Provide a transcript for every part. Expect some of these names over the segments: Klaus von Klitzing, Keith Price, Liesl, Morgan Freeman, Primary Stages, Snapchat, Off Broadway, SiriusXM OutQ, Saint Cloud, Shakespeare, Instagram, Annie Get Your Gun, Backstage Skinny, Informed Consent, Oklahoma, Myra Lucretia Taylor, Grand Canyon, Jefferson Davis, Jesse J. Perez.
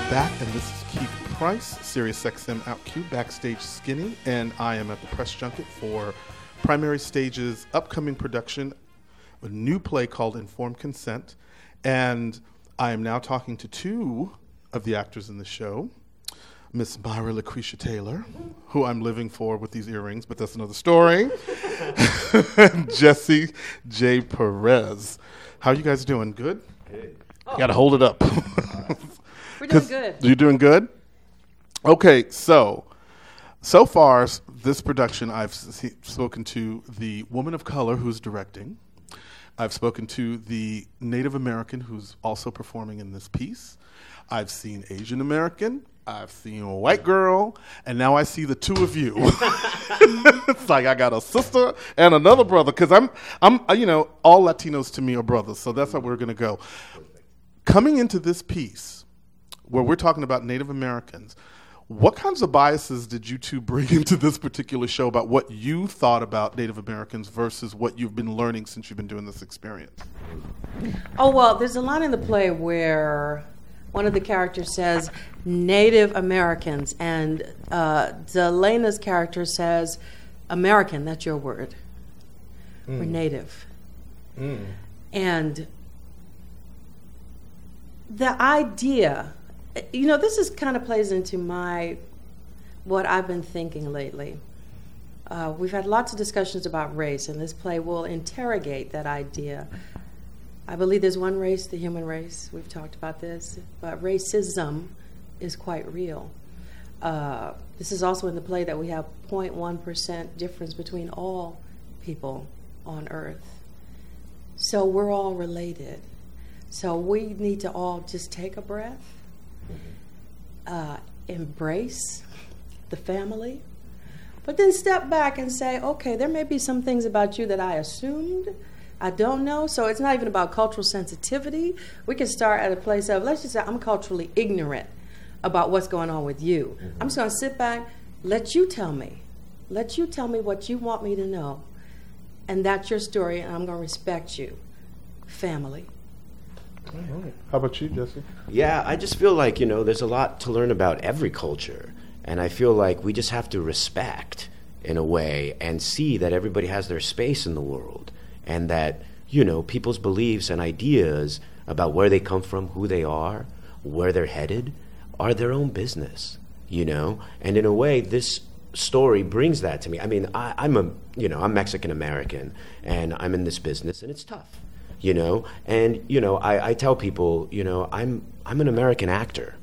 are back, and this is Keith Price, SiriusXM OutQ, Backstage Skinny, and I am at the press junket for Primary Stages' upcoming production, a new play called Informed Consent, and I am now talking to two of the actors in the show, Miss Myra Lucretia Taylor, who I'm living for with these earrings, but that's another story, Jesse J. Perez. How are you guys doing? Good? Good. Oh. You got to hold it up. We're doing good. You're doing good? Okay, so far, this production, I've spoken to the woman of color who's directing. I've spoken to the Native American who's also performing in this piece. I've seen Asian American. I've seen a white girl. And now I see the two of you. It's like I got a sister and another brother because I'm all Latinos to me are brothers. So that's how we're going to go. Coming into this piece where we're talking about Native Americans, what kinds of biases did you two bring into this particular show about what you thought about Native Americans versus what you've been learning since you've been doing this experience? Oh, well, there's a line in the play where one of the characters says, Native Americans, and Zelena's character says, American, that's your word. We're Native. And the idea... You know, this is kind of plays into what I've been thinking lately. We've had lots of discussions about race, and this play will interrogate that idea. I believe there's one race, the human race. We've talked about this, but racism is quite real. This is also in the play that we have 0.1% difference between all people on earth. So we're all related. So we need to all just take a breath. Embrace the family, but then step back and say, okay, there may be some things about you that I assumed, I don't know. So it's not even about cultural sensitivity. We can start at a place of, let's just say I'm culturally ignorant about what's going on with you. I'm just going to sit back, let you tell me what you want me to know, and that's your story, and I'm going to respect you, family. How about you, Jesse? Yeah, I just feel like, there's a lot to learn about every culture. And I feel like we just have to respect, in a way, and see that everybody has their space in the world. And that, people's beliefs and ideas about where they come from, who they are, where they're headed, are their own business, And in a way, this story brings that to me. I mean, I'm Mexican-American, and I'm in this business, and it's tough. I tell people, I'm an American actor.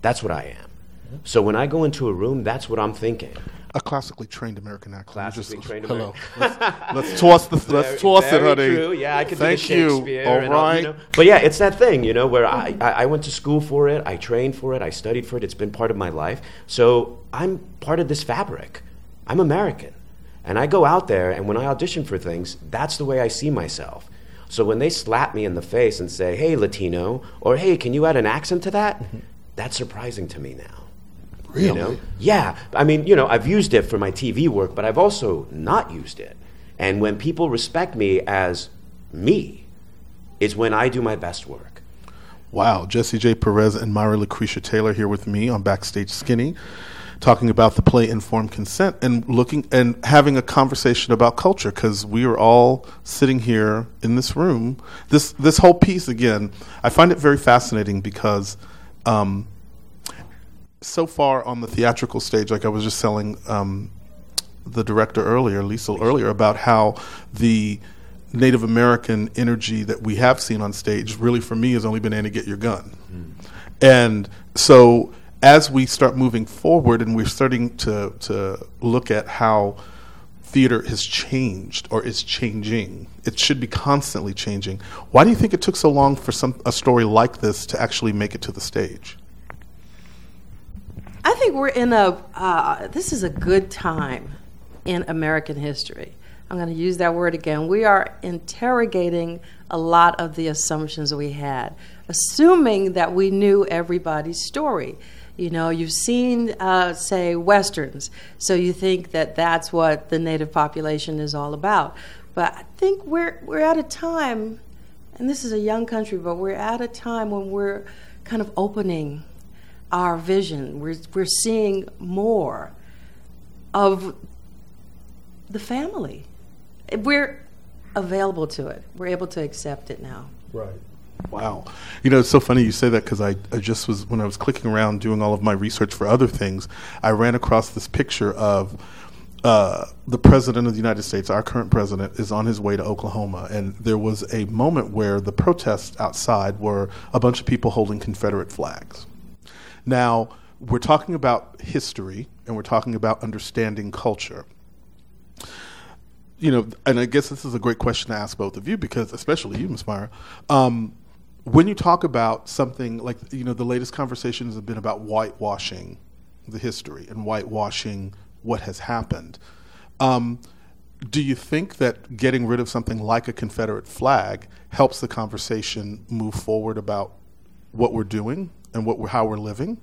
That's what I am. So when I go into a room, that's what I'm thinking. A classically trained American actor. Let's toss this. Let's toss it, honey. True. Yeah, I could do Shakespeare. All right. But yeah, it's that thing, where I went to school for it. I trained for it. I studied for it. It's been part of my life. So I'm part of this fabric. I'm American. And I go out there, and when I audition for things, that's the way I see myself. So when they slap me in the face and say, hey, Latino, or hey, can you add an accent to that? That's surprising to me now. Really? Yeah. I mean, I've used it for my TV work, but I've also not used it. And when people respect me as me is when I do my best work. Wow. Jesse J. Perez and Myra Lucretia Taylor here with me on Backstage Skinny, talking about the play Informed Consent and looking and having a conversation about culture, because we are all sitting here in this room. This whole piece, again, I find it very fascinating because so far on the theatrical stage, like I was just telling the director earlier, Liesl earlier, about how the Native American energy that we have seen on stage really for me has only been Annie Get Your Gun. And so... as we start moving forward and we're starting to look at how theater has changed or is changing, it should be constantly changing. Why do you think it took so long for a story like this to actually make it to the stage? I think we're in this is a good time in American history. I'm going to use that word again. We are interrogating a lot of the assumptions we had, assuming that we knew everybody's story. You've seen, say, Westerns, so you think that that's what the Native population is all about. But I think we're at a time, and this is a young country, but we're at a time when we're kind of opening our vision. We're seeing more of the family. We're available to it. We're able to accept it now. Right. Wow. You know, it's so funny you say that, because I just was, when I was clicking around doing all of my research for other things, I ran across this picture of the president of the United States, our current president, is on his way to Oklahoma. And there was a moment where the protests outside were a bunch of people holding Confederate flags. Now, we're talking about history and we're talking about understanding culture. You know, and I guess this is a great question to ask both of you, because especially you, Ms. Myra, when you talk about something like, you know, the latest conversations have been about whitewashing the history and whitewashing what has happened. Do you think that getting rid of something like a Confederate flag helps the conversation move forward about what we're doing and what we're, how we're living?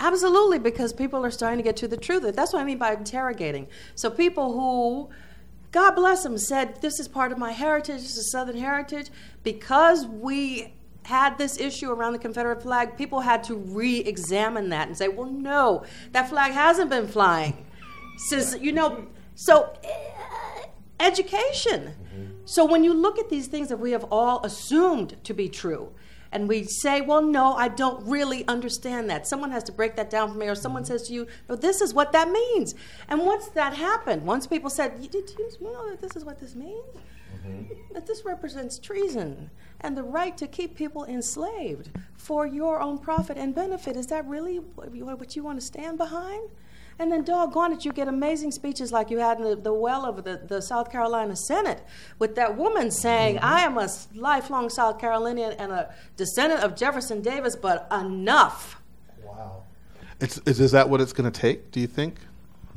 Absolutely, because people are starting to get to the truth. That's what I mean by interrogating. So people who, God bless them, said this is part of my heritage, this is Southern heritage, because we had this issue around the Confederate flag, people had to re-examine that and say, well, no, that flag hasn't been flying since, you know, so education. Mm-hmm. So when you look at these things that we have all assumed to be true, and we say, well, no, I don't really understand that. Someone has to break that down for me, or someone says to you, no, this is what that means. And once that happened, once people said, did you know that this is what this means? Mm-hmm. That this represents treason and the right to keep people enslaved for your own profit and benefit. Is that really what you want to stand behind? And then doggone it, you get amazing speeches like you had in the well of the South Carolina Senate with that woman saying, mm-hmm. I am a lifelong South Carolinian and a descendant of Jefferson Davis, but enough. Wow. Is that what it's going to take, do you think?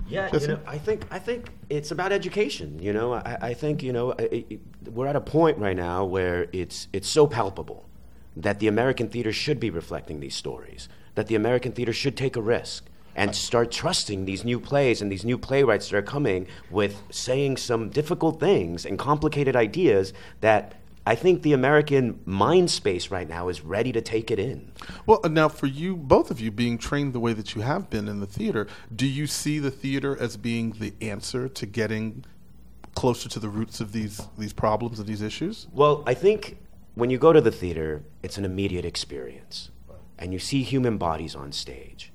Yeah, you know, I think it's about education. You know, I think, you know, we're at a point right now where it's so palpable that the American theater should be reflecting these stories, that the American theater should take a risk and start trusting these new plays and these new playwrights that are coming with saying some difficult things and complicated ideas that I think the American mind space right now is ready to take it in. Well, now for you, both of you being trained the way that you have been in the theater, do you see the theater as being the answer to getting closer to the roots of these problems and these issues? Well, I think when you go to the theater, it's an immediate experience. And you see human bodies on stage.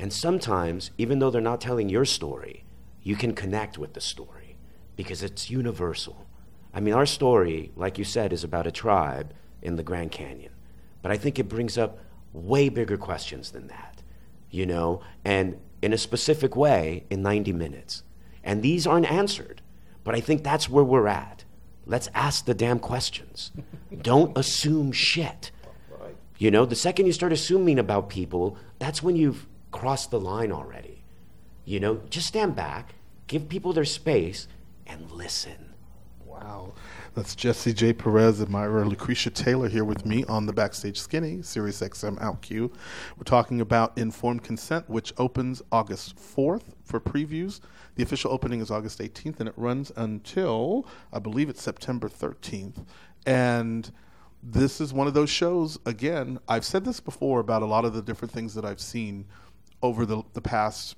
And sometimes, even though they're not telling your story, you can connect with the story because it's universal. I mean, our story, like you said, is about a tribe in the Grand Canyon. But I think it brings up way bigger questions than that, you know, and in a specific way in 90 minutes. And these aren't answered, but I think that's where we're at. Let's ask the damn questions. Don't assume shit. You know, the second you start assuming about people, that's when you've crossed the line already. You know, just stand back, give people their space, and listen. Wow. That's Jesse J. Perez and Myra Lucretia Taylor here with me on the Backstage Skinny, SiriusXM OutQ. We're talking about Informed Consent, which opens August 4th for previews. The official opening is August 18th, and it runs until, I believe it's September 13th. And this is one of those shows, again, I've said this before about a lot of the different things that I've seen over the past,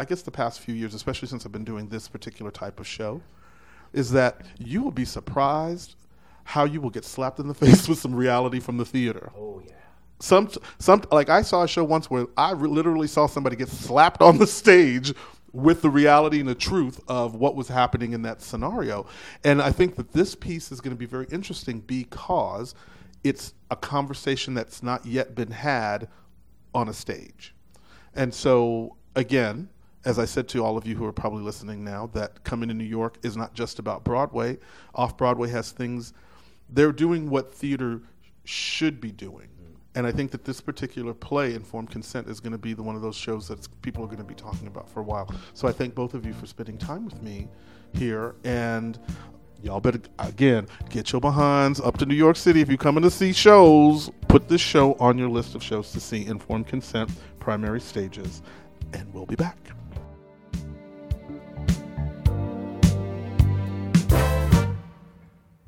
I guess the past few years, especially since I've been doing this particular type of show, is that you will be surprised how you will get slapped in the face with some reality from the theater. Oh, yeah. Some like I saw a show once where I literally saw somebody get slapped on the stage with the reality and the truth of what was happening in that scenario. And I think that this piece is going to be very interesting because it's a conversation that's not yet been had on a stage. And so, again, as I said to all of you who are probably listening now, that coming to New York is not just about Broadway. Off-Broadway has things. They're doing what theater should be doing. And I think that this particular play, Informed Consent, is going to be one of those shows that people are going to be talking about for a while. So I thank both of you for spending time with me here. And y'all better, again, get your behinds up to New York City. If you're coming to see shows, put this show on your list of shows to see. Informed Consent, Primary Stages. And we'll be back.